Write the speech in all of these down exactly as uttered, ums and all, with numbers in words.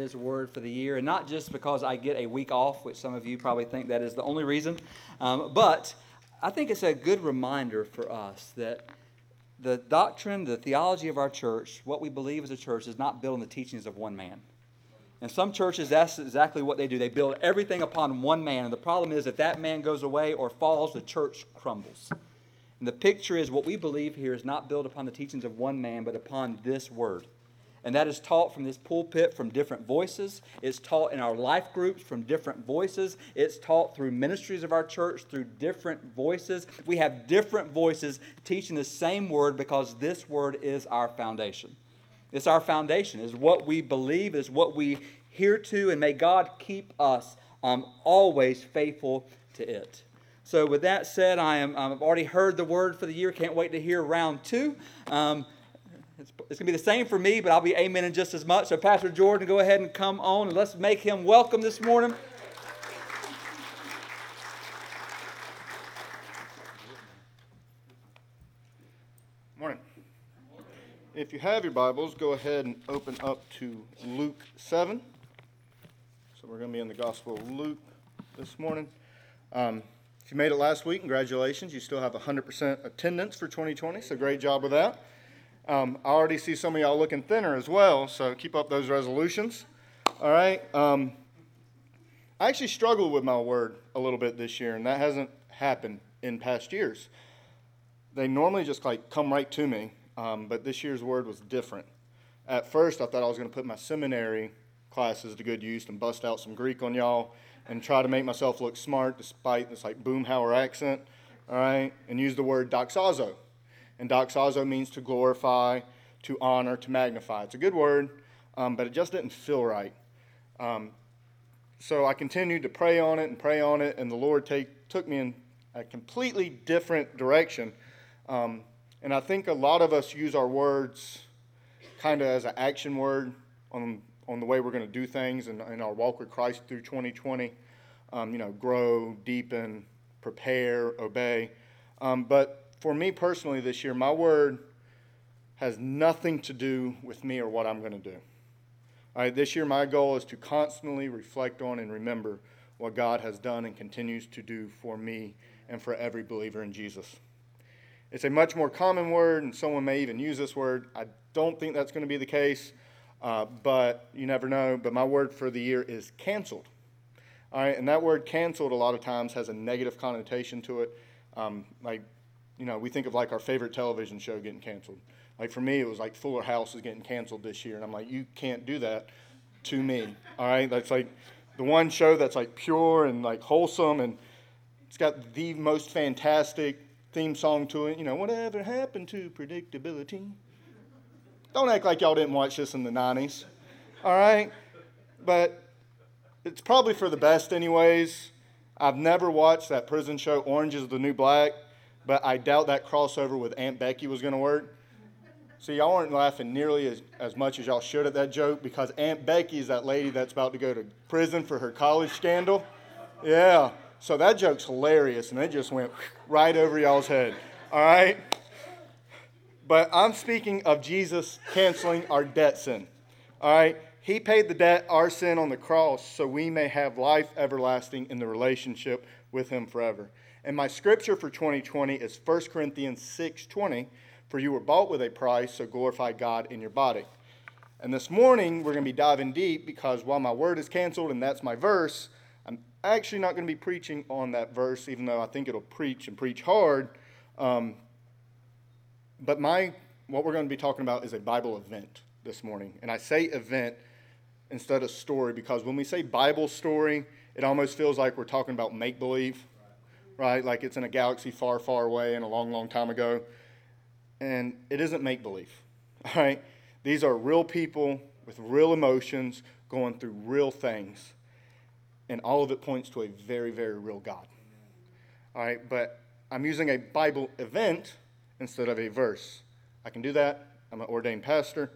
His word for the year, and not just because I get a week off, which some of you probably think that is the only reason, um, but I think it's a good reminder for us that the doctrine, the theology of our church, what we believe as a church, is not built on the teachings of one man. And some churches, that's exactly what they do. They build everything upon one man, and the problem is if that man goes away or falls, the church crumbles. And the picture is what we believe here is not built upon the teachings of one man, but upon this word. And that is taught from this pulpit from different voices. It's taught in our life groups from different voices. It's taught through ministries of our church through different voices. We have different voices teaching the same word because this word is our foundation. It's our foundation. It's what we believe. It's what we hear to. And may God keep us um, always faithful to it. So with that said, I am, I've already heard the word for the year. Can't wait to hear round two. Um It's, it's going to be the same for me, but I'll be amening just as much. So Pastor Jordan, go ahead and come on, and let's make him welcome this morning. Morning. If you have your Bibles, go ahead and open up to Luke seven. So we're going to be in the Gospel of Luke this morning. Um, if you made it last week, congratulations. You still have one hundred percent attendance for twenty twenty, so great job with that. Um, I already see some of y'all looking thinner as well, so keep up those resolutions, all right? Um, I actually struggled with my word a little bit this year, and that hasn't happened in past years. They normally just, like, come right to me, um, but this year's word was different. At first, I thought I was going to put my seminary classes to good use and bust out some Greek on y'all and try to make myself look smart despite this, like, Boomhauer accent, all right, and use the word doxazo. And doxazo means to glorify, to honor, to magnify. It's a good word, um, but it just didn't feel right. Um, so I continued to pray on it and pray on it, and the Lord take, took me in a completely different direction. Um, and I think a lot of us use our words kind of as an action word on on the way we're going to do things and in our walk with Christ through twenty twenty. Um, you know, grow, deepen, prepare, obey. Um, but... For me personally this year, my word has nothing to do with me or what I'm going to do. All right, this year my goal is to constantly reflect on and remember what God has done and continues to do for me and for every believer in Jesus. It's a much more common word, and someone may even use this word. I don't think that's going to be the case, uh, but you never know. But my word for the year is canceled. All right, and that word canceled a lot of times has a negative connotation to it, um, like. You know, we think of like our favorite television show getting canceled. Like for me, it was like Fuller House is getting canceled this year. And I'm like, you can't do that to me. All right. That's like the one show that's like pure and like wholesome. And it's got the most fantastic theme song to it. You know, whatever happened to predictability? Don't act like y'all didn't watch this in the nineties. All right. But it's probably for the best anyways. I've never watched that prison show, Orange is the New Black. But I doubt that crossover with Aunt Becky was going to work. See, y'all aren't laughing nearly as, as much as y'all should at that joke because Aunt Becky is that lady that's about to go to prison for her college scandal. Yeah, so that joke's hilarious, and it just went right over y'all's head, all right? But I'm speaking of Jesus canceling our debt sin, all right? He paid the debt, our sin, on the cross so we may have life everlasting in the relationship with him forever. And my scripture for twenty twenty is First Corinthians six twenty, for you were bought with a price, so glorify God in your body. And this morning, we're going to be diving deep because while my word is canceled and that's my verse, I'm actually not going to be preaching on that verse, even though I think it'll preach and preach hard. Um, but my what we're going to be talking about is a Bible event this morning. And I say event instead of story because when we say Bible story, it almost feels like we're talking about make-believe. Right, like it's in a galaxy far, far away and a long, long time ago. And it isn't make-believe, all right? These are real people with real emotions going through real things. And all of it points to a very, very real God. All right, but I'm using a Bible event instead of a verse. I can do that. I'm an ordained pastor.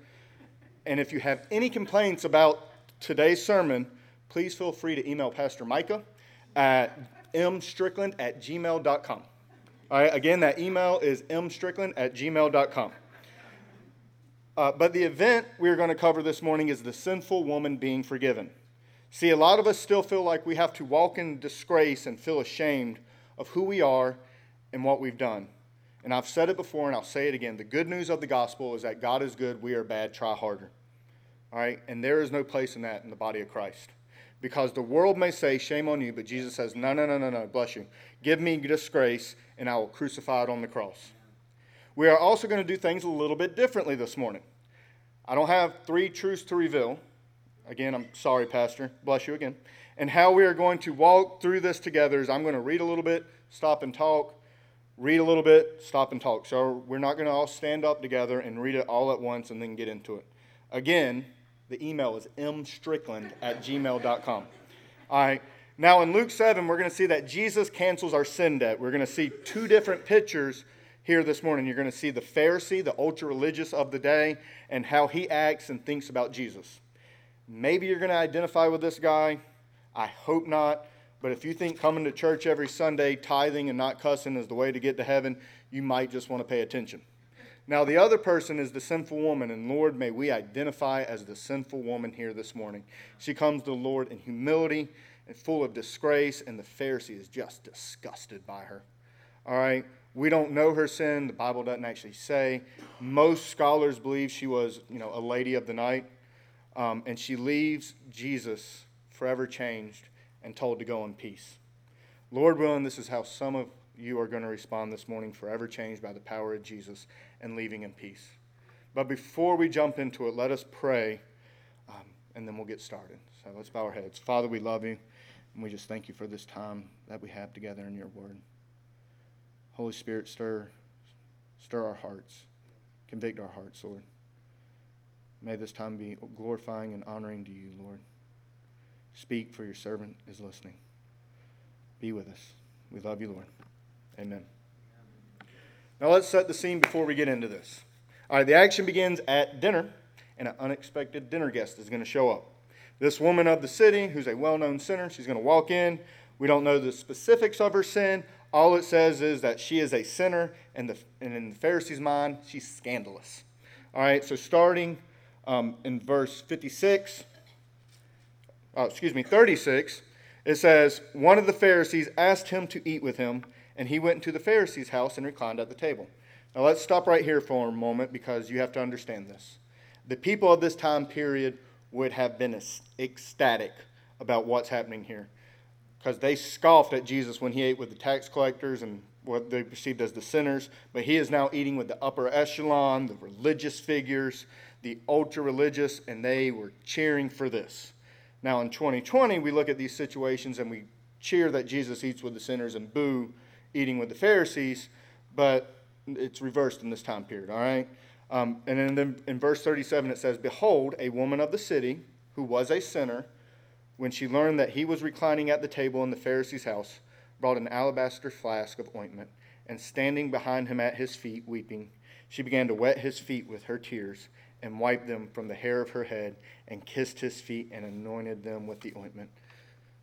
And if you have any complaints about today's sermon, please feel free to email Pastor Micah at mstrickland at gmail dot com. All right, again, that email is mstrickland at gmail dot com. Uh, but the event we're going to cover this morning is the sinful woman being forgiven. See, a lot of us still feel like we have to walk in disgrace and feel ashamed of who we are and what we've done. And I've said it before and I'll say it again. The good news of the gospel is that God is good, we are bad, try harder. All right? And there is no place in that in the body of Christ. Because the world may say, shame on you, but Jesus says, no, no, no, no, no, bless you. Give me disgrace and I will crucify it on the cross. We are also going to do things a little bit differently this morning. I don't have three truths to reveal. Again, I'm sorry, Pastor. Bless you again. And how we are going to walk through this together is I'm going to read a little bit, stop and talk, read a little bit, stop and talk. So we're not going to all stand up together and read it all at once and then get into it. Again, the email is m strickland at gmail dot com. All right. Now in Luke seven, we're going to see that Jesus cancels our sin debt. We're going to see two different pictures here this morning. You're going to see the Pharisee, the ultra-religious of the day, and how he acts and thinks about Jesus. Maybe you're going to identify with this guy. I hope not. But if you think coming to church every Sunday, tithing and not cussing is the way to get to heaven, you might just want to pay attention. Now, the other person is the sinful woman, and Lord, may we identify as the sinful woman here this morning. She comes to the Lord in humility and full of disgrace, and the Pharisee is just disgusted by her. All right? We don't know her sin. The Bible doesn't actually say. Most scholars believe she was, you know, a lady of the night. Um, and she leaves Jesus forever changed and told to go in peace. Lord willing, this is how some of you are going to respond this morning, forever changed by the power of Jesus and leaving in peace. But before we jump into it, let us pray, um, and then we'll get started. So let's bow our heads. Father, we love you, and we just thank you for this time that we have together in your word. Holy Spirit, stir, stir our hearts. Convict our hearts, Lord. May this time be glorifying and honoring to you, Lord. Speak, for your servant is listening. Be with us. We love you, Lord. Amen. Now let's set the scene before we get into this. All right, the action begins at dinner, and an unexpected dinner guest is going to show up. This woman of the city, who's a well-known sinner, she's going to walk in. We don't know the specifics of her sin. All it says is that she is a sinner, and, the, and in the Pharisees' mind, she's scandalous. All right, so starting um, in verse fifty-six, oh, excuse me, thirty-six, it says, one of the Pharisees asked him to eat with him, and he went into the Pharisee's house and reclined at the table. Now let's stop right here for a moment because you have to understand this. The people of this time period would have been ecstatic about what's happening here, because they scoffed at Jesus when he ate with the tax collectors and what they perceived as the sinners. But he is now eating with the upper echelon, the religious figures, the ultra-religious, and they were cheering for this. Now in twenty twenty, we look at these situations and we cheer that Jesus eats with the sinners and boo eating with the Pharisees, but it's reversed in this time period, all right? Um, and then in verse thirty-seven, it says, behold, a woman of the city who was a sinner, when she learned that he was reclining at the table in the Pharisee's house, brought an alabaster flask of ointment, and standing behind him at his feet, weeping, she began to wet his feet with her tears, and wiped them from the hair of her head, and kissed his feet, and anointed them with the ointment.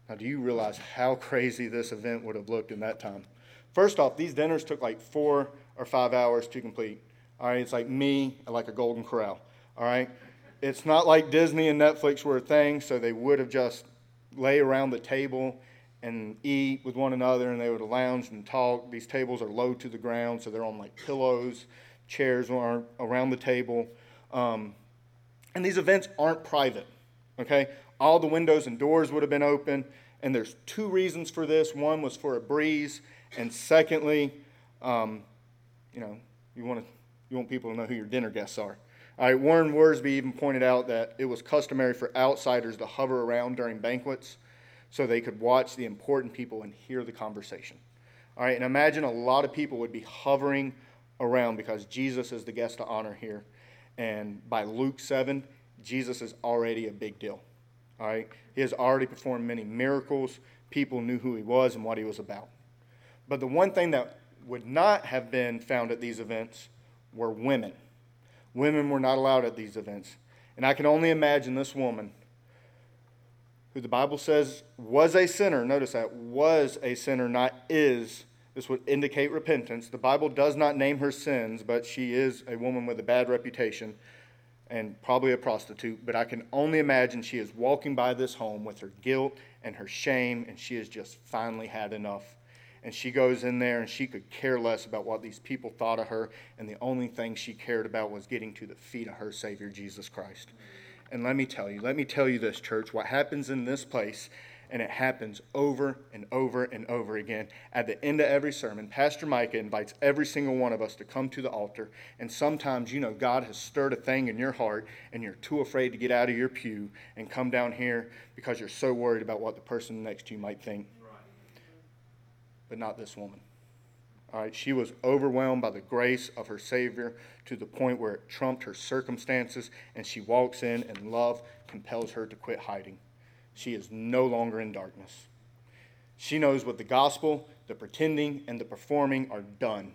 Now, do you realize how crazy this event would have looked in that time? First off, these dinners took like four or five hours to complete. All right, it's like me, like a Golden Corral. All right, it's not like Disney and Netflix were a thing, so they would have just lay around the table and eat with one another, and they would lounge and talk. These tables are low to the ground, so they're on like pillows. Chairs are around the table. Um, and these events aren't private, okay? All the windows and doors would have been open, and there's two reasons for this. One was for a breeze, and secondly, um, you know, you want to, you want people to know who your dinner guests are. All right, Warren Worsby even pointed out that it was customary for outsiders to hover around during banquets so they could watch the important people and hear the conversation. All right, and imagine a lot of people would be hovering around because Jesus is the guest to honor here. And by Luke seven, Jesus is already a big deal. All right, he has already performed many miracles. People knew who he was and what he was about. But the one thing that would not have been found at these events were women. Women were not allowed at these events. And I can only imagine this woman, who the Bible says was a sinner. Notice that, was a sinner, not is. This would indicate repentance. The Bible does not name her sins, but she is a woman with a bad reputation. and probably a prostitute, but I can only imagine she is walking by this home with her guilt and her shame, and she has just finally had enough. And she goes in there, and she could care less about what these people thought of her, and the only thing she cared about was getting to the feet of her Savior, Jesus Christ. And let me tell you, let me tell you this, church, what happens in this place, and it happens over and over and over again. At the end of every sermon, Pastor Micah invites every single one of us to come to the altar. And sometimes, you know, God has stirred a thing in your heart and you're too afraid to get out of your pew and come down here because you're so worried about what the person next to you might think. Right. But not this woman. All right, she was overwhelmed by the grace of her Savior to the point where it trumped her circumstances, and she walks in and love compels her to quit hiding. She is no longer in darkness. She knows what the gospel, the pretending, and the performing are done.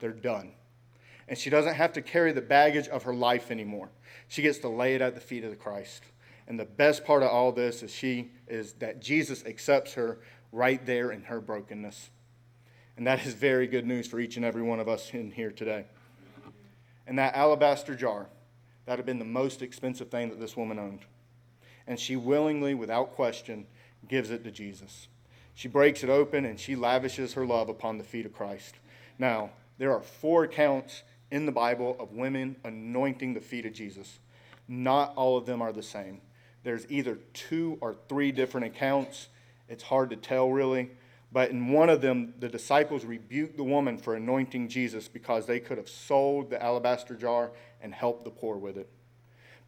They're done. And she doesn't have to carry the baggage of her life anymore. She gets to lay it at the feet of the Christ. And the best part of all this is she is that Jesus accepts her right there in her brokenness. And that is very good news for each and every one of us in here today. And that alabaster jar, that would have been the most expensive thing that this woman owned. And she willingly, without question, gives it to Jesus. She breaks it open and she lavishes her love upon the feet of Christ. Now, there are four accounts in the Bible of women anointing the feet of Jesus. Not all of them are the same. There's either two or three different accounts. It's hard to tell, really. But in one of them, the disciples rebuked the woman for anointing Jesus because they could have sold the alabaster jar and helped the poor with it.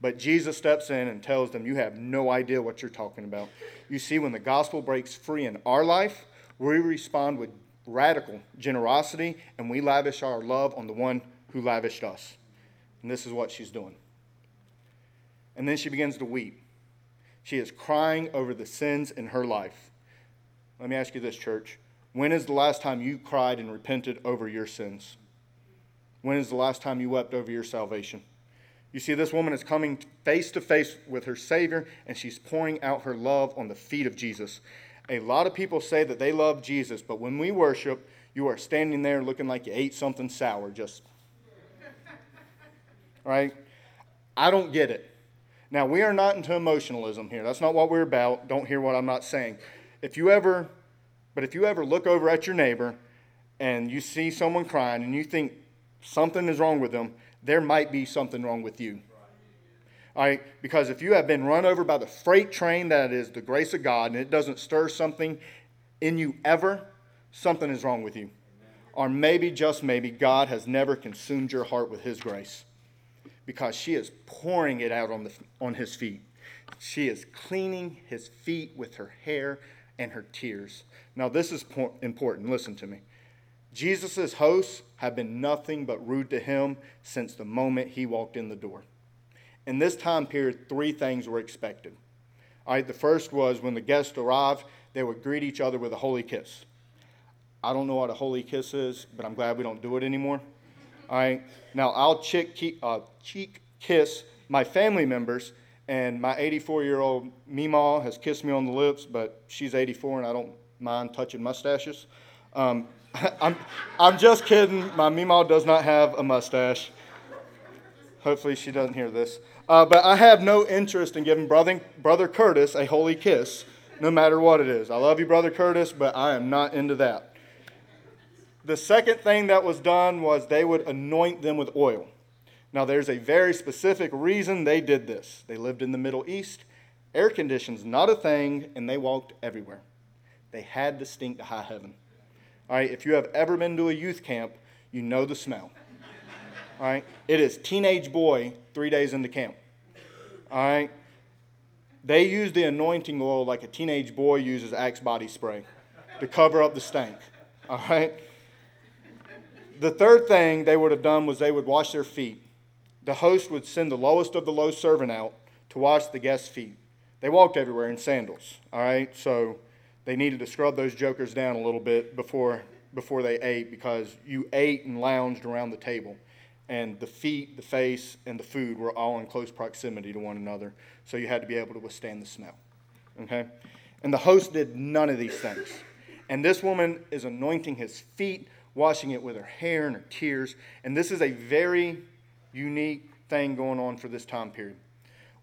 But Jesus steps in and tells them, you have no idea what you're talking about. You see, when the gospel breaks free in our life, we respond with radical generosity, and we lavish our love on the one who lavished us. And this is what she's doing. And then she begins to weep. She is crying over the sins in her life. Let me ask you this, church. When is the last time you cried and repented over your sins? When is the last time you wept over your salvation? You see, this woman is coming face to face with her Savior, and she's pouring out her love on the feet of Jesus. A lot of people say that they love Jesus, but when we worship, you are standing there looking like you ate something sour. Just, right? I don't get it. Now, we are not into emotionalism here. That's not what we're about. Don't hear what I'm not saying. If you ever, but if you ever look over at your neighbor and you see someone crying and you think something is wrong with them, there might be something wrong with you. All right? Because if you have been run over by the freight train that is the grace of God and it doesn't stir something in you ever, something is wrong with you. Or maybe, just maybe, God has never consumed your heart with His grace, because she is pouring it out on the on His feet. She is cleaning His feet with her hair and her tears. Now, this is important. Listen to me. Jesus' hosts have been nothing but rude to Him since the moment He walked in the door. In this time period, three things were expected. All right, the first was when the guests arrived, they would greet each other with a holy kiss. I don't know what a holy kiss is, but I'm glad we don't do it anymore. All right, now I'll cheek, uh, cheek kiss my family members, and my eighty-four-year-old Meemaw has kissed me on the lips, but she's eighty-four, and I don't mind touching mustaches. Um, I'm, I'm just kidding. My Meemaw does not have a mustache. Hopefully she doesn't hear this. Uh, but I have no interest in giving brother, brother Curtis a holy kiss, no matter what it is. I love you, Brother Curtis, but I am not into that. The second thing that was done was they would anoint them with oil. Now, there's a very specific reason they did this. They lived in the Middle East. Air conditioning's not a thing, and they walked everywhere. They had to stink to high heaven. All right, if you have ever been to a youth camp, you know the smell. All right, it is teenage boy three days into camp. All right, they use the anointing oil like a teenage boy uses Axe body spray to cover up the stank. All right, the third thing they would have done was they would wash their feet. The host would send the lowest of the low servant out to wash the guest's feet. They walked everywhere in sandals. All right, so they needed to scrub those jokers down a little bit before before they ate, because you ate and lounged around the table. And the feet, the face, and the food were all in close proximity to one another. So you had to be able to withstand the smell. Okay? And the host did none of these things. And this woman is anointing His feet, washing it with her hair and her tears. And this is a very unique thing going on for this time period.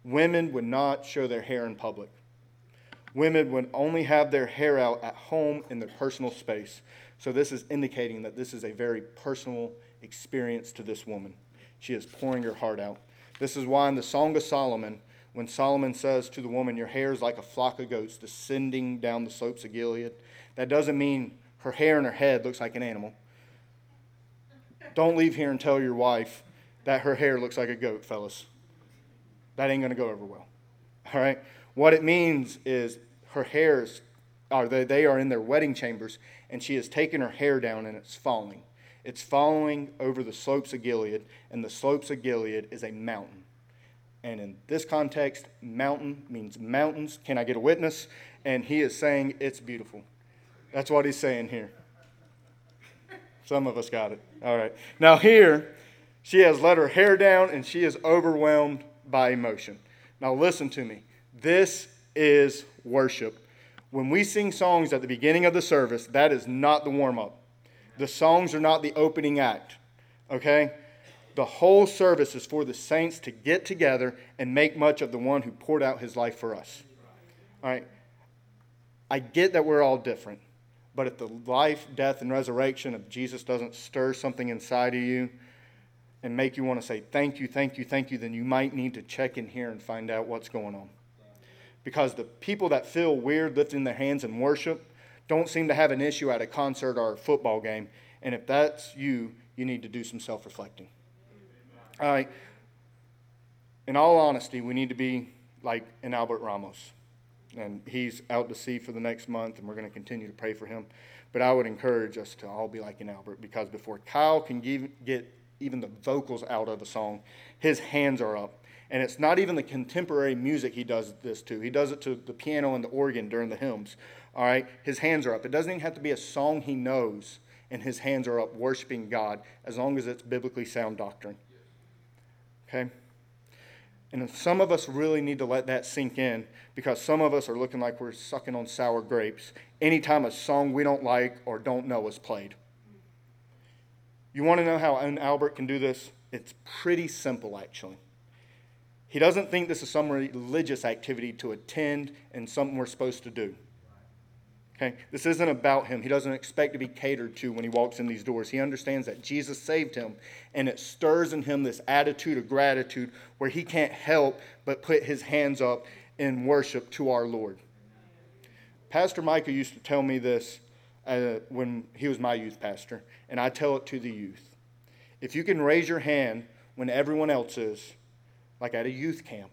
Women would not show their hair in public. Women would only have their hair out at home in their personal space. So this is indicating that this is a very personal experience to this woman. She is pouring her heart out. This is why in the Song of Solomon, when Solomon says to the woman, your hair is like a flock of goats descending down the slopes of Gilead, that doesn't mean her hair and her head looks like an animal. Don't leave here and tell your wife that her hair looks like a goat, fellas. That ain't going to go over well. All right? What it means is her hairs are they, they are in their wedding chambers, and she has taken her hair down and it's falling. It's falling over the slopes of Gilead, and the slopes of Gilead is a mountain. And in this context, mountain means mountains. Can I get a witness? And he is saying it's beautiful. That's what he's saying here. Some of us got it. All right. Now here, she has let her hair down, and she is overwhelmed by emotion. Now listen to me. This is worship. When we sing songs at the beginning of the service, that is not the warm-up. The songs are not the opening act, okay? The whole service is for the saints to get together and make much of the one who poured out his life for us. All right? I get that we're all different, but if the life, death, and resurrection of Jesus doesn't stir something inside of you and make you want to say thank you, thank you, thank you, then you might need to check in here and find out what's going on. Because the people that feel weird lifting their hands in worship don't seem to have an issue at a concert or a football game. And if that's you, you need to do some self-reflecting. All right. In all honesty, we need to be like an Albert Ramos. And he's out to sea for the next month, and we're going to continue to pray for him. But I would encourage us to all be like an Albert, because before Kyle can give, get even the vocals out of a song, his hands are up. And it's not even the contemporary music he does this to. He does it to the piano and the organ during the hymns. All right? His hands are up. It doesn't even have to be a song he knows, and his hands are up worshiping God, as long as it's biblically sound doctrine. Okay? And some of us really need to let that sink in, because some of us are looking like we're sucking on sour grapes anytime a song we don't like or don't know is played. You want to know how Albert can do this? It's pretty simple, actually. He doesn't think this is some religious activity to attend and something we're supposed to do. Okay? This isn't about him. He doesn't expect to be catered to when he walks in these doors. He understands that Jesus saved him, and it stirs in him this attitude of gratitude where he can't help but put his hands up in worship to our Lord. Pastor Michael used to tell me this uh, when he was my youth pastor, and I tell it to the youth. If you can raise your hand when everyone else is, like at a youth camp,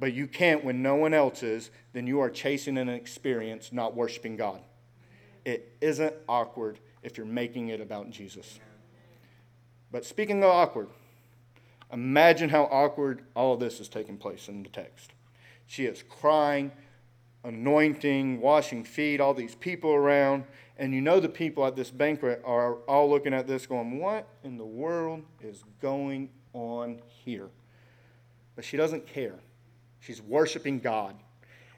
but you can't when no one else is, then you are chasing an experience, not worshiping God. It isn't awkward if you're making it about Jesus. But speaking of awkward, imagine how awkward all of this is taking place in the text. She is crying, anointing, washing feet, all these people around, and you know the people at this banquet are all looking at this going, what in the world is going on here? But she doesn't care. She's worshiping God.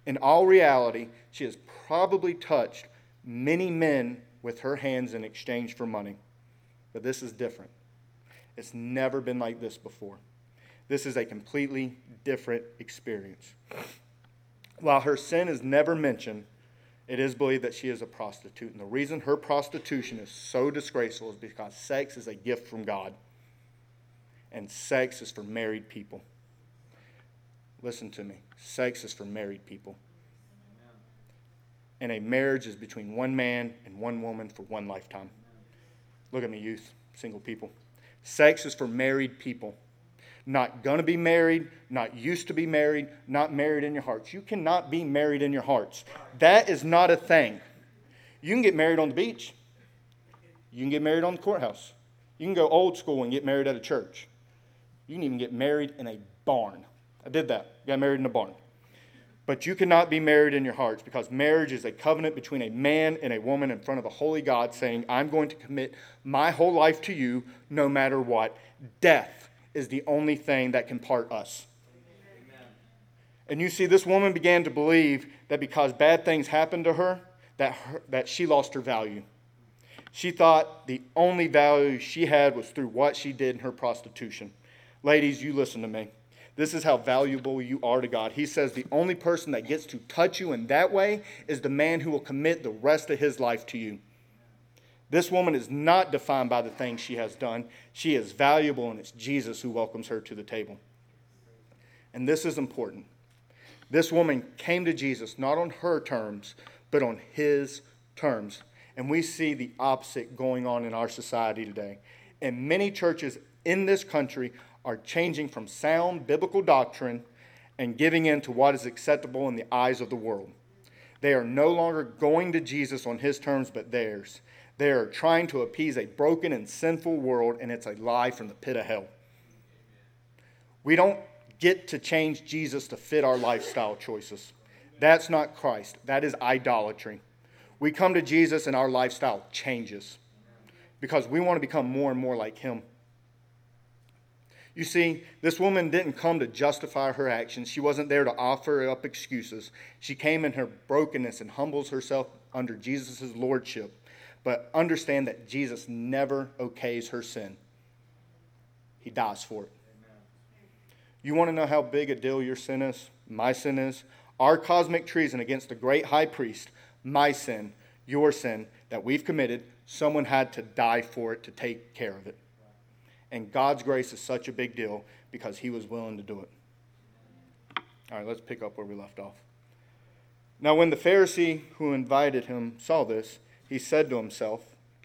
In all reality, she has probably touched many men with her hands in exchange for money. But this is different. It's never been like this before. This is a completely different experience. While her sin is never mentioned, it is believed that she is a prostitute. And the reason her prostitution is so disgraceful is because sex is a gift from God. And sex is for married people. Listen to me. Sex is for married people. Amen. And a marriage is between one man and one woman for one lifetime. Amen. Look at me, youth, single people. Sex is for married people. Not going to be married, not used to be married, not married in your hearts. You cannot be married in your hearts. That is not a thing. You can get married on the beach. You can get married on the courthouse. You can go old school and get married at a church. You can even get married in a barn. I did that. Got married in a barn. But you cannot be married in your hearts, because marriage is a covenant between a man and a woman in front of a holy God saying, I'm going to commit my whole life to you no matter what. Death is the only thing that can part us. Amen. And you see, this woman began to believe that because bad things happened to her, that her, that she lost her value. She thought the only value she had was through what she did in her prostitution. Ladies, you listen to me. This is how valuable you are to God. He says the only person that gets to touch you in that way is the man who will commit the rest of his life to you. This woman is not defined by the things she has done. She is valuable, and it's Jesus who welcomes her to the table. And this is important. This woman came to Jesus not on her terms, but on his terms. And we see the opposite going on in our society today. And many churches in this country are changing from sound biblical doctrine and giving in to what is acceptable in the eyes of the world. They are no longer going to Jesus on his terms, but theirs. They are trying to appease a broken and sinful world, and it's a lie from the pit of hell. We don't get to change Jesus to fit our lifestyle choices. That's not Christ. That is idolatry. We come to Jesus and our lifestyle changes because we want to become more and more like him. You see, this woman didn't come to justify her actions. She wasn't there to offer up excuses. She came in her brokenness and humbles herself under Jesus' lordship. But understand that Jesus never okays her sin. He dies for it. Amen. You want to know how big a deal your sin is? My sin is? Our cosmic treason against the great high priest, my sin, your sin, that we've committed, someone had to die for it to take care of it. And God's grace is such a big deal because he was willing to do it. All right, let's pick up where we left off. Now, when the Pharisee who invited him saw this, he said to himself,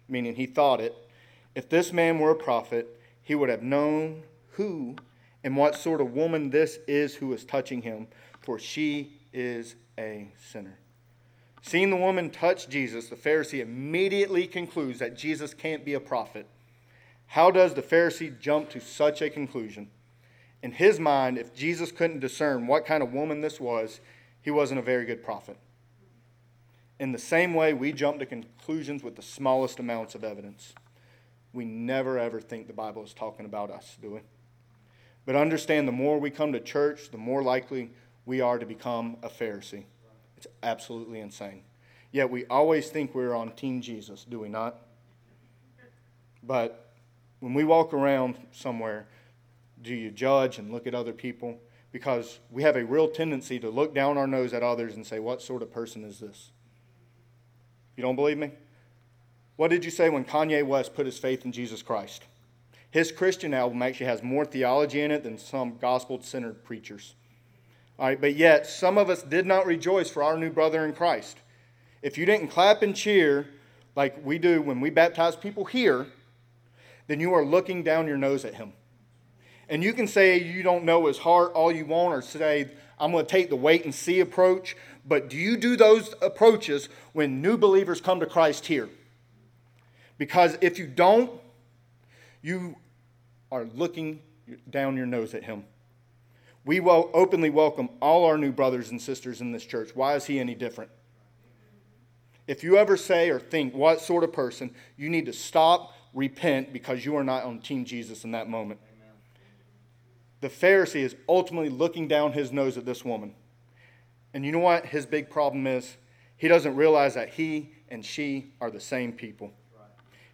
meaning he thought it, if this man were a prophet, he would have known who and what sort of woman this is who is touching him, for she is a sinner. Seeing the woman touch Jesus, the Pharisee immediately concludes that Jesus can't be a prophet. How does the Pharisee jump to such a conclusion? In his mind, if Jesus couldn't discern what kind of woman this was, he wasn't a very good prophet. In the same way, we jump to conclusions with the smallest amounts of evidence. We never, ever think the Bible is talking about us, do we? But understand, the more we come to church, the more likely we are to become a Pharisee. It's absolutely insane. Yet we always think we're on Team Jesus, do we not? But when we walk around somewhere, do you judge and look at other people? Because we have a real tendency to look down our nose at others and say, what sort of person is this? You don't believe me? What did you say when Kanye West put his faith in Jesus Christ? His Christian album actually has more theology in it than some gospel-centered preachers. All right, but yet, some of us did not rejoice for our new brother in Christ. If you didn't clap and cheer like we do when we baptize people here, then you are looking down your nose at him. And you can say you don't know his heart all you want, or say, I'm going to take the wait and see approach. But do you do those approaches when new believers come to Christ here? Because if you don't, you are looking down your nose at him. We will openly welcome all our new brothers and sisters in this church. Why is he any different? If you ever say or think what sort of person, you need to stop, repent, because you are not on Team Jesus in that moment. Amen. The Pharisee is ultimately looking down his nose at this woman. And you know what his big problem is? He doesn't realize that he and she are the same people. Right.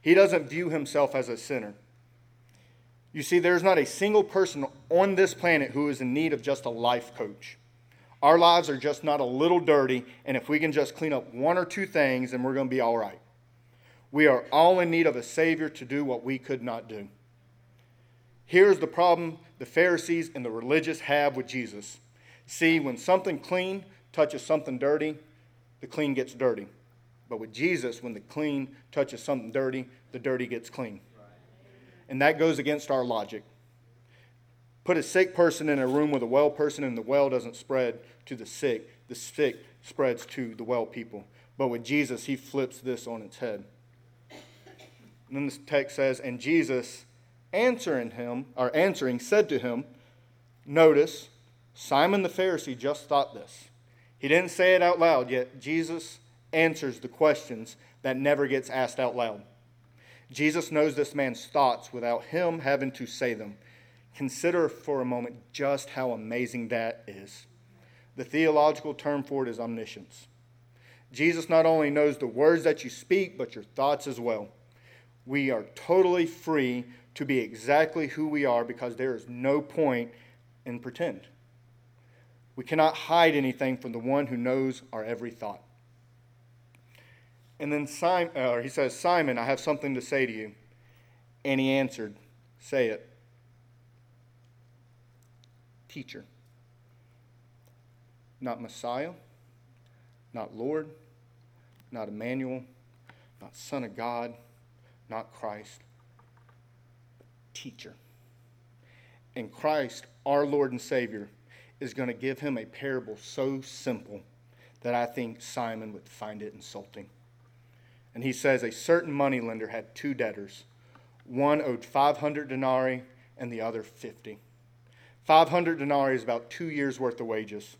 He doesn't view himself as a sinner. You see, there's not a single person on this planet who is in need of just a life coach. Our lives are just not a little dirty, and if we can just clean up one or two things, then we're going to be all right. We are all in need of a Savior to do what we could not do. Here's the problem the Pharisees and the religious have with Jesus. See, when something clean touches something dirty, the clean gets dirty. But with Jesus, when the clean touches something dirty, the dirty gets clean. And that goes against our logic. Put a sick person in a room with a well person, and the well doesn't spread to the sick. The sick spreads to the well people. But with Jesus, he flips this on its head. And then this text says, and Jesus answering him, or answering, said to him, notice, Simon the Pharisee just thought this. He didn't say it out loud, yet Jesus answers the questions that never gets asked out loud. Jesus knows this man's thoughts without him having to say them. Consider for a moment just how amazing that is. The theological term for it is omniscience. Jesus not only knows the words that you speak, but your thoughts as well. We are totally free to be exactly who we are, because there is no point in pretend. We cannot hide anything from the one who knows our every thought. And then Simon, or he says, Simon, I have something to say to you. And he answered, say it. Teacher. Not Messiah, not Lord, not Emmanuel, not Son of God, not Christ, teacher. And Christ, our Lord and Savior, is going to give him a parable so simple that I think Simon would find it insulting. And he says, a certain moneylender had two debtors. One owed five hundred denarii and the other fifty. five hundred denarii is about two years' worth of wages,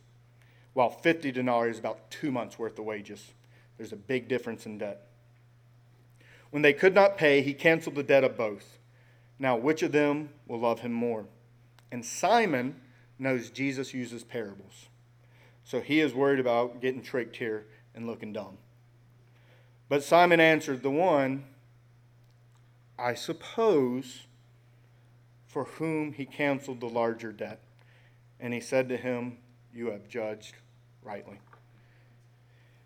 while fifty denarii is about two months' worth of wages. There's a big difference in debt. When they could not pay, he canceled the debt of both. Now, which of them will love him more? And Simon knows Jesus uses parables. So he is worried about getting tricked here and looking dumb. But Simon answered the one, I suppose, for whom he canceled the larger debt. And he said to him, you have judged rightly.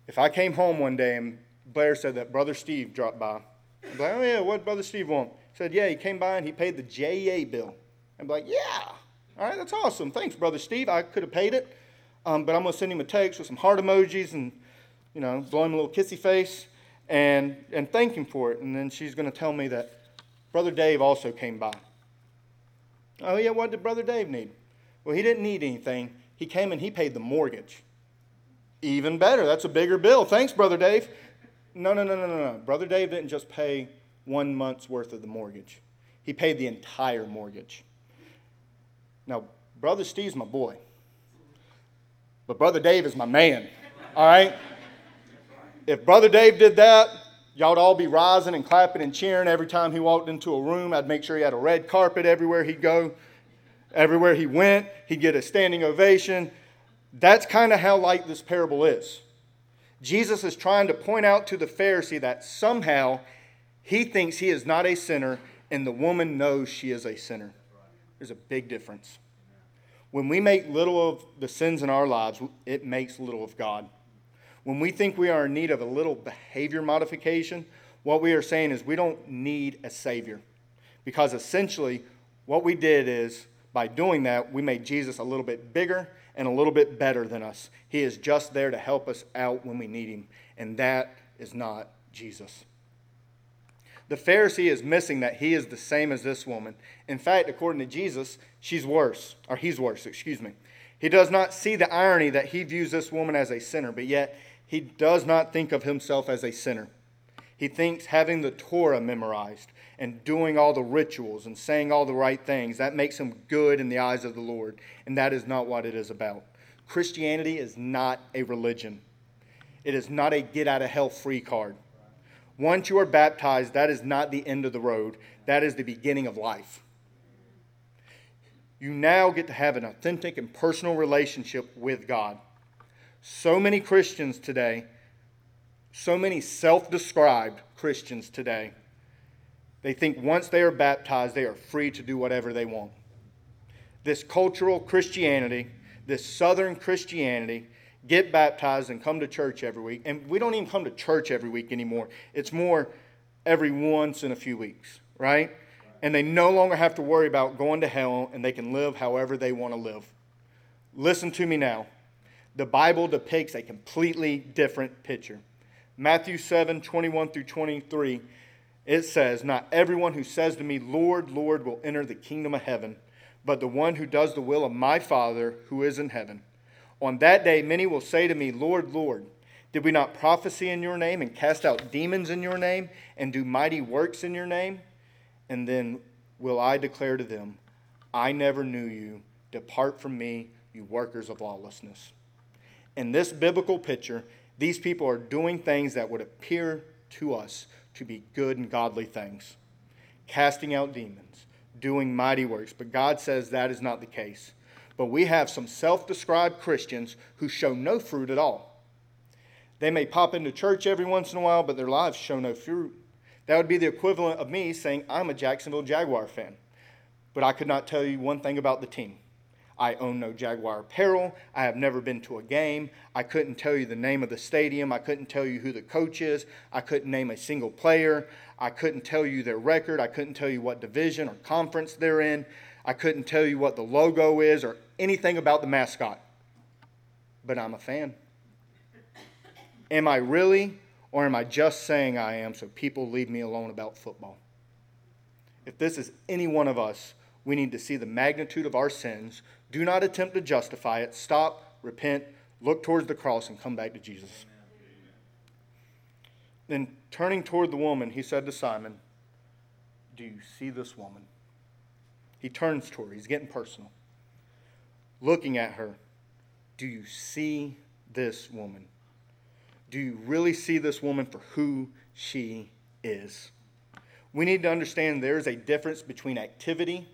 If I came home one day and Blair said that Brother Steve dropped by, I'd be like, oh yeah, what did Brother Steve want? He said, yeah, he came by and he paid the J E A bill. I'd be like, yeah, all right, that's awesome. Thanks, Brother Steve. I could have paid it, um, but I'm going to send him a text with some heart emojis and, you know, blow him a little kissy face and, and thank him for it. And then she's going to tell me that Brother Dave also came by. Oh yeah, what did Brother Dave need? Well, he didn't need anything. He came and he paid the mortgage. Even better. That's a bigger bill. Thanks, Brother Dave. No, no, no, no, no, no. Brother Dave didn't just pay one month's worth of the mortgage. He paid the entire mortgage. Now, Brother Steve's my boy. But Brother Dave is my man. All right? If Brother Dave did that, y'all would all be rising and clapping and cheering every time he walked into a room. I'd make sure he had a red carpet everywhere he'd go. Everywhere he went, he'd get a standing ovation. That's kind of how light this parable is. Jesus is trying to point out to the Pharisee that somehow he thinks he is not a sinner and the woman knows she is a sinner. There's a big difference. When we make little of the sins in our lives, it makes little of God. When we think we are in need of a little behavior modification, what we are saying is we don't need a Savior. Because essentially what we did is, by doing that, we made Jesus a little bit bigger and a little bit better than us. He is just there to help us out when we need him. And that is not Jesus. The Pharisee is missing that he is the same as this woman. In fact, according to Jesus, she's worse, or he's worse, excuse me. He does not see the irony that he views this woman as a sinner, but yet he does not think of himself as a sinner. He thinks having the Torah memorized and doing all the rituals and saying all the right things, that makes him good in the eyes of the Lord. And that is not what it is about. Christianity is not a religion. It is not a get-out-of-hell-free card. Once you are baptized, that is not the end of the road. That is the beginning of life. You now get to have an authentic and personal relationship with God. So many Christians today, so many self-described Christians today, they think once they are baptized, they are free to do whatever they want. This cultural Christianity, this Southern Christianity, get baptized and come to church every week. And we don't even come to church every week anymore. It's more every once in a few weeks, right? And they no longer have to worry about going to hell, and they can live however they want to live. Listen to me now. The Bible depicts a completely different picture. Matthew seven, twenty-one through twenty-three, it says, not everyone who says to me, Lord, Lord, will enter the kingdom of heaven, but the one who does the will of my Father who is in heaven. On that day, many will say to me, Lord, Lord, did we not prophesy in your name and cast out demons in your name and do mighty works in your name? And then will I declare to them, I never knew you. Depart from me, you workers of lawlessness. In this biblical picture, these people are doing things that would appear to us to be good and godly things. Casting out demons, doing mighty works. But God says that is not the case. But we have some self-described Christians who show no fruit at all. They may pop into church every once in a while, but their lives show no fruit. That would be the equivalent of me saying I'm a Jacksonville Jaguar fan, but I could not tell you one thing about the team. I own no Jaguar apparel. I have never been to a game. I couldn't tell you the name of the stadium. I couldn't tell you who the coach is. I couldn't name a single player. I couldn't tell you their record. I couldn't tell you what division or conference they're in. I couldn't tell you what the logo is or anything about the mascot. But I'm a fan. Am I really, or am I just saying I am so people leave me alone about football? If this is any one of us, we need to see the magnitude of our sins. Do not attempt to justify it. Stop, repent, look towards the cross, and come back to Jesus. Amen. Then turning toward the woman, he said to Simon, "Do you see this woman?" He turns toward her. He's getting personal. Looking at her, "Do you see this woman? Do you really see this woman for who she is?" We need to understand there is a difference between activity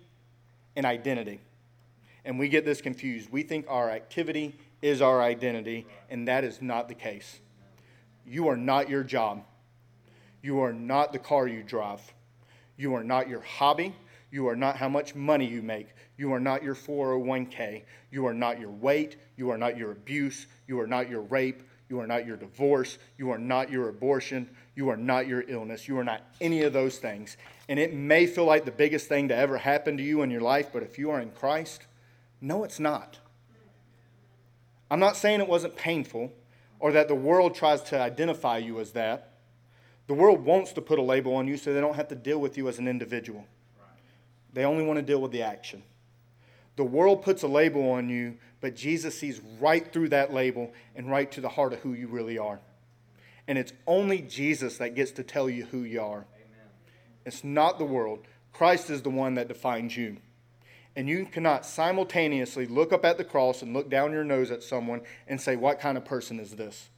and identity. And we get this confused. We think our activity is our identity, and that is not the case. You are not your job. You are not the car you drive. You are not your hobby. You are not how much money you make. You are not your four oh one k. You are not your weight. You are not your abuse. You are not your rape. You are not your divorce. You are not your abortion. You are not your illness. You are not any of those things. And it may feel like the biggest thing to ever happen to you in your life, but if you are in Christ, no, it's not. I'm not saying it wasn't painful or that the world tries to identify you as that. The world wants to put a label on you so they don't have to deal with you as an individual. They only want to deal with the action. The world puts a label on you, but Jesus sees right through that label and right to the heart of who you really are. And it's only Jesus that gets to tell you who you are. Amen. It's not the world. Christ is the one that defines you. And you cannot simultaneously look up at the cross and look down your nose at someone and say, "What kind of person is this?"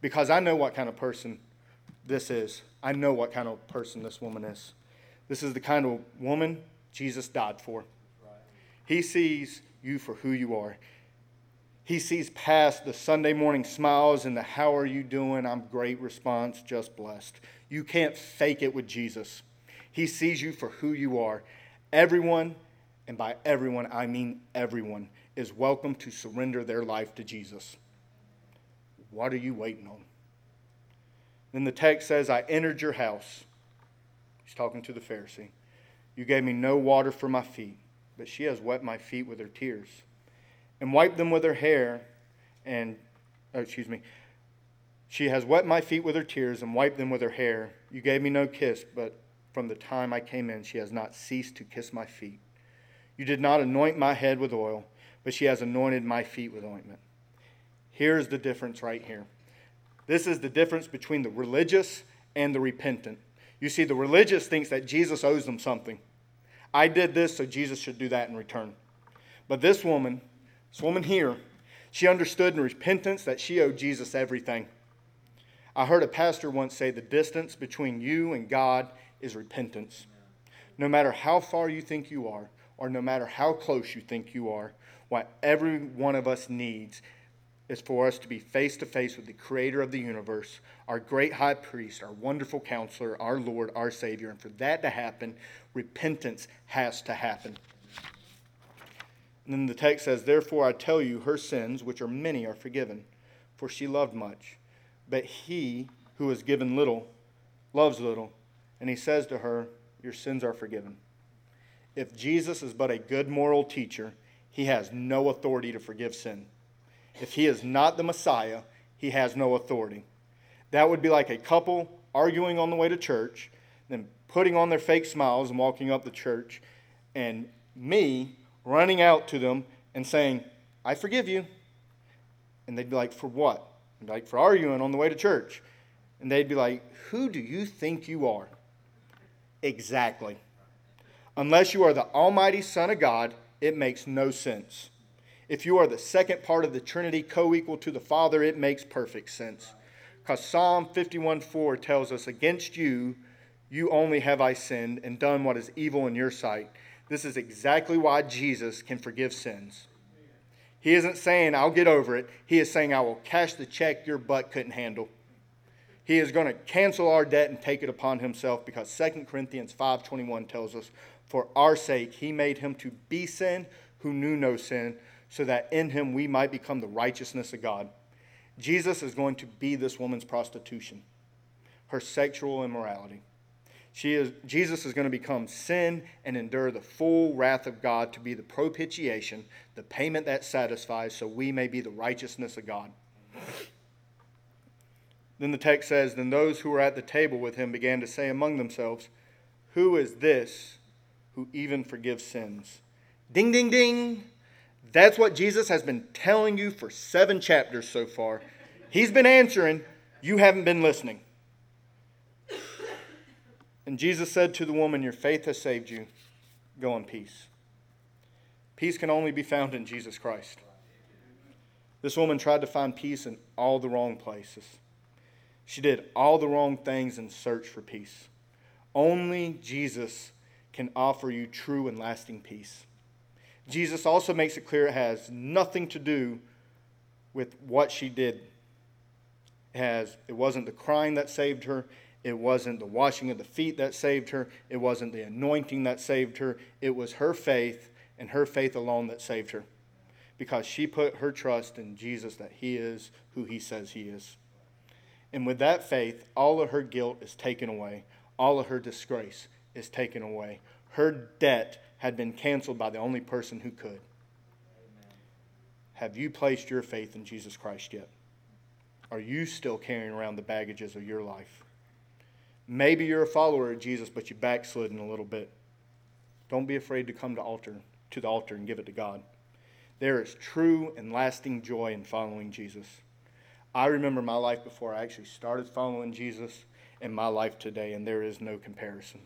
Because I know what kind of person this is. I know what kind of person this woman is. This is the kind of woman Jesus died for. He sees you for who you are. He sees past the Sunday morning smiles and the "how are you doing? I'm great" response, just blessed. You can't fake it with Jesus. He sees you for who you are. Everyone, and by everyone I mean everyone, is welcome to surrender their life to Jesus. What are you waiting on? Then the text says, "I entered your house." He's talking to the Pharisee. "You gave me no water for my feet, but she has wet my feet with her tears and wiped them with her hair and, oh, excuse me, she has wet my feet with her tears and wiped them with her hair. You gave me no kiss, but from the time I came in, she has not ceased to kiss my feet. You did not anoint my head with oil, but she has anointed my feet with ointment." Here's the difference right here. This is the difference between the religious and the repentant. You see, the religious thinks that Jesus owes them something. I did this, so Jesus should do that in return. But this woman, this woman here, she understood in repentance that she owed Jesus everything. I heard a pastor once say the distance between you and God is repentance. No matter how far you think you are, or no matter how close you think you are, what every one of us needs is for us to be face to face with the Creator of the universe, our great high priest, our wonderful counselor, our Lord, our Savior. And for that to happen, repentance has to happen. And then the text says, "Therefore I tell you, her sins, which are many, are forgiven, for she loved much. But he who is given little, loves little." And he says to her, "Your sins are forgiven." If Jesus is but a good moral teacher, he has no authority to forgive sin. If he is not the Messiah, he has no authority. That would be like a couple arguing on the way to church, then putting on their fake smiles and walking up the church, and me running out to them and saying, "I forgive you." And they'd be like, "For what?" I'd be like, "For arguing on the way to church." And they'd be like, "Who do you think you are?" Exactly. Unless you are the almighty Son of God, it makes no sense. If you are the second part of the Trinity co-equal to the Father, it makes perfect sense. Because Psalm fifty-one four tells us, "Against you, you only have I sinned and done what is evil in your sight." This is exactly why Jesus can forgive sins. He isn't saying, "I'll get over it." He is saying, "I will cash the check your butt couldn't handle." He is going to cancel our debt and take it upon himself, because Second Corinthians five twenty-one tells us, for our sake he made him to be sin who knew no sin, so that in him we might become the righteousness of God. Jesus is going to be this woman's prostitution, her sexual immorality. She is, Jesus is going to become sin and endure the full wrath of God to be the propitiation, the payment that satisfies, so we may be the righteousness of God. Then the text says, then those who were at the table with him began to say among themselves, who is this who even forgives sins? Ding, ding, ding. That's what Jesus has been telling you for seven chapters so far. He's been answering. You haven't been listening. And Jesus said to the woman, your faith has saved you. Go in peace. Peace can only be found in Jesus Christ. This woman tried to find peace in all the wrong places. She did all the wrong things in search for peace. Only Jesus can offer you true and lasting peace. Jesus also makes it clear it has nothing to do with what she did. It has, it wasn't the crying that saved her. It wasn't the washing of the feet that saved her. It wasn't the anointing that saved her. It was her faith, and her faith alone, that saved her, because she put her trust in Jesus, that he is who he says he is. And with that faith, all of her guilt is taken away. All of her disgrace is taken away. Her debt had been canceled by the only person who could. Amen. Have you placed your faith in Jesus Christ yet? Are you still carrying around the baggages of your life? Maybe you're a follower of Jesus, but you backslidden a little bit. Don't be afraid to come to altar, to the altar and give it to God. There is true and lasting joy in following Jesus. I remember my life before I actually started following Jesus and my life today, and there is no comparison.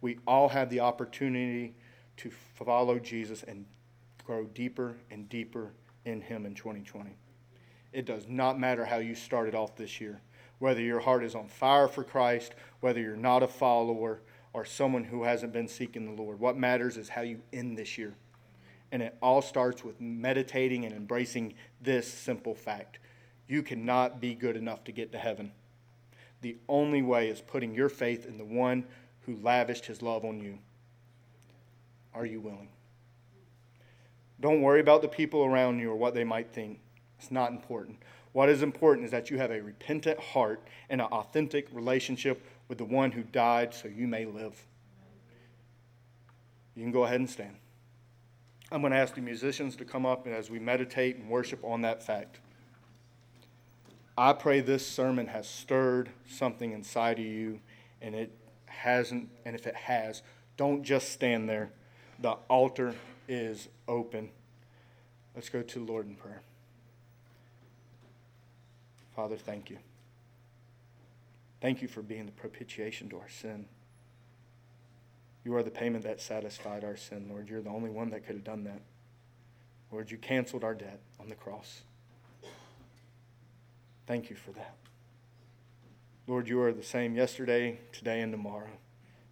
We all have the opportunity to follow Jesus and grow deeper and deeper in him in twenty twenty. It does not matter how you started off this year. Whether your heart is on fire for Christ, whether you're not a follower or someone who hasn't been seeking the Lord, what matters is how you end this year. And it all starts with meditating and embracing this simple fact. You cannot be good enough to get to heaven. The only way is putting your faith in the one who lavished his love on you. Are you willing? Don't worry about the people around you or what they might think. It's not important. What is important is that you have a repentant heart and an authentic relationship with the one who died so you may live. You can go ahead and stand. I'm going to ask the musicians to come up, and as we meditate and worship on that fact. I pray this sermon has stirred something inside of you, and it hasn't. And if it has, don't just stand there. The altar is open. Let's go to the Lord in prayer. Father, thank you. Thank you for being the propitiation to our sin. You are the payment that satisfied our sin, Lord. You're the only one that could have done that. Lord, you canceled our debt on the cross. Thank you for that. Lord, you are the same yesterday, today, and tomorrow.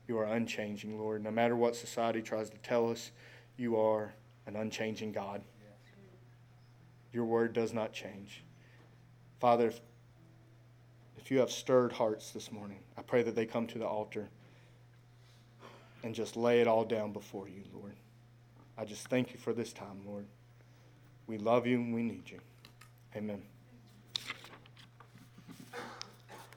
You are unchanging, Lord. No matter what society tries to tell us, you are an unchanging God. Your word does not change. Father, if you have stirred hearts this morning, I pray that they come to the altar and just lay it all down before you, Lord. I just thank you for this time, Lord. We love you and we need you. Amen.